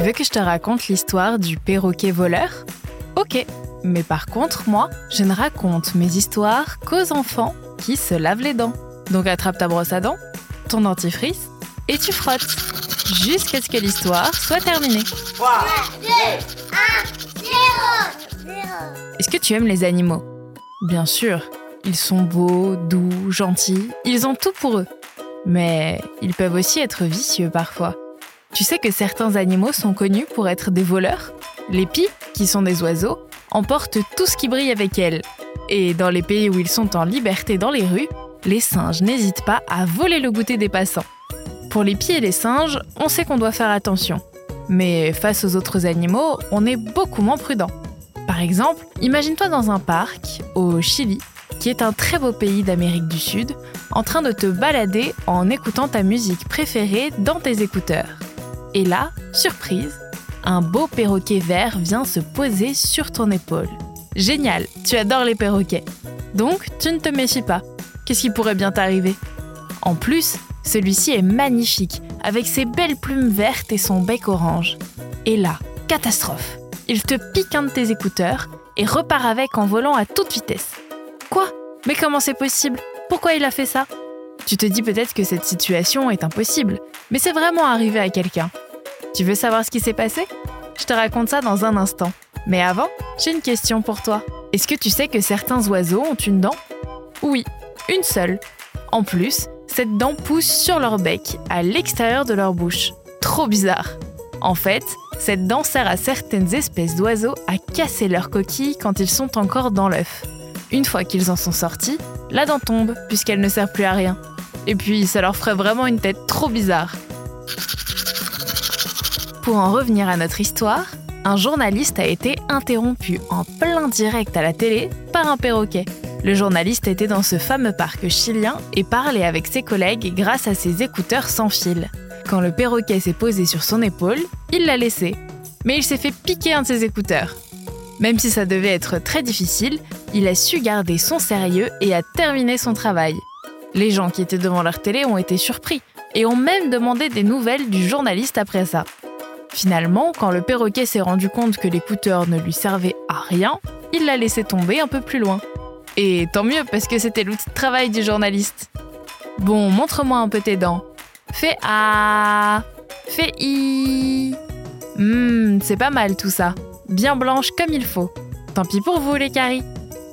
Tu veux que je te raconte l'histoire du perroquet voleur ? Ok, mais par contre, moi, je ne raconte mes histoires qu'aux enfants qui se lavent les dents. Donc attrape ta brosse à dents, ton dentifrice, et tu frottes, jusqu'à ce que l'histoire soit terminée. 3, 2, 1, 0 ! Est-ce que tu aimes les animaux ? Bien sûr, ils sont beaux, doux, gentils, ils ont tout pour eux. Mais ils peuvent aussi être vicieux parfois. Tu sais que certains animaux sont connus pour être des voleurs ? Les pies, qui sont des oiseaux, emportent tout ce qui brille avec elles. Et dans les pays où ils sont en liberté dans les rues, les singes n'hésitent pas à voler le goûter des passants. Pour les pies et les singes, on sait qu'on doit faire attention. Mais face aux autres animaux, on est beaucoup moins prudent. Par exemple, imagine-toi dans un parc, au Chili, qui est un très beau pays d'Amérique du Sud, en train de te balader en écoutant ta musique préférée dans tes écouteurs. Et là, surprise, un beau perroquet vert vient se poser sur ton épaule. Génial, tu adores les perroquets. Donc, tu ne te méfies pas. Qu'est-ce qui pourrait bien t'arriver ? En plus, celui-ci est magnifique, avec ses belles plumes vertes et son bec orange. Et là, catastrophe ! Il te pique un de tes écouteurs et repart avec en volant à toute vitesse. Quoi ? Mais comment c'est possible ? Pourquoi il a fait ça ? Tu te dis peut-être que cette situation est impossible, mais c'est vraiment arrivé à quelqu'un. Tu veux savoir ce qui s'est passé ? Je te raconte ça dans un instant. Mais avant, j'ai une question pour toi. Est-ce que tu sais que certains oiseaux ont une dent ? Oui, une seule. En plus, cette dent pousse sur leur bec, à l'extérieur de leur bouche. Trop bizarre ! En fait, cette dent sert à certaines espèces d'oiseaux à casser leur coquille quand ils sont encore dans l'œuf. Une fois qu'ils en sont sortis, la dent tombe puisqu'elle ne sert plus à rien. Et puis, ça leur ferait vraiment une tête trop bizarre. Pour en revenir à notre histoire, un journaliste a été interrompu en plein direct à la télé par un perroquet. Le journaliste était dans ce fameux parc chilien et parlait avec ses collègues grâce à ses écouteurs sans fil. Quand le perroquet s'est posé sur son épaule, il l'a laissé. Mais il s'est fait piquer un de ses écouteurs. Même si ça devait être très difficile, il a su garder son sérieux et a terminé son travail. Les gens qui étaient devant leur télé ont été surpris et ont même demandé des nouvelles du journaliste après ça. Finalement, quand le perroquet s'est rendu compte que l'écouteur ne lui servait à rien, il l'a laissé tomber un peu plus loin. Et tant mieux, parce que c'était l'outil de travail du journaliste. Bon, montre-moi un peu tes dents. Fais A, fais I. C'est pas mal tout ça. Bien blanche comme il faut. Tant pis pour vous les caries.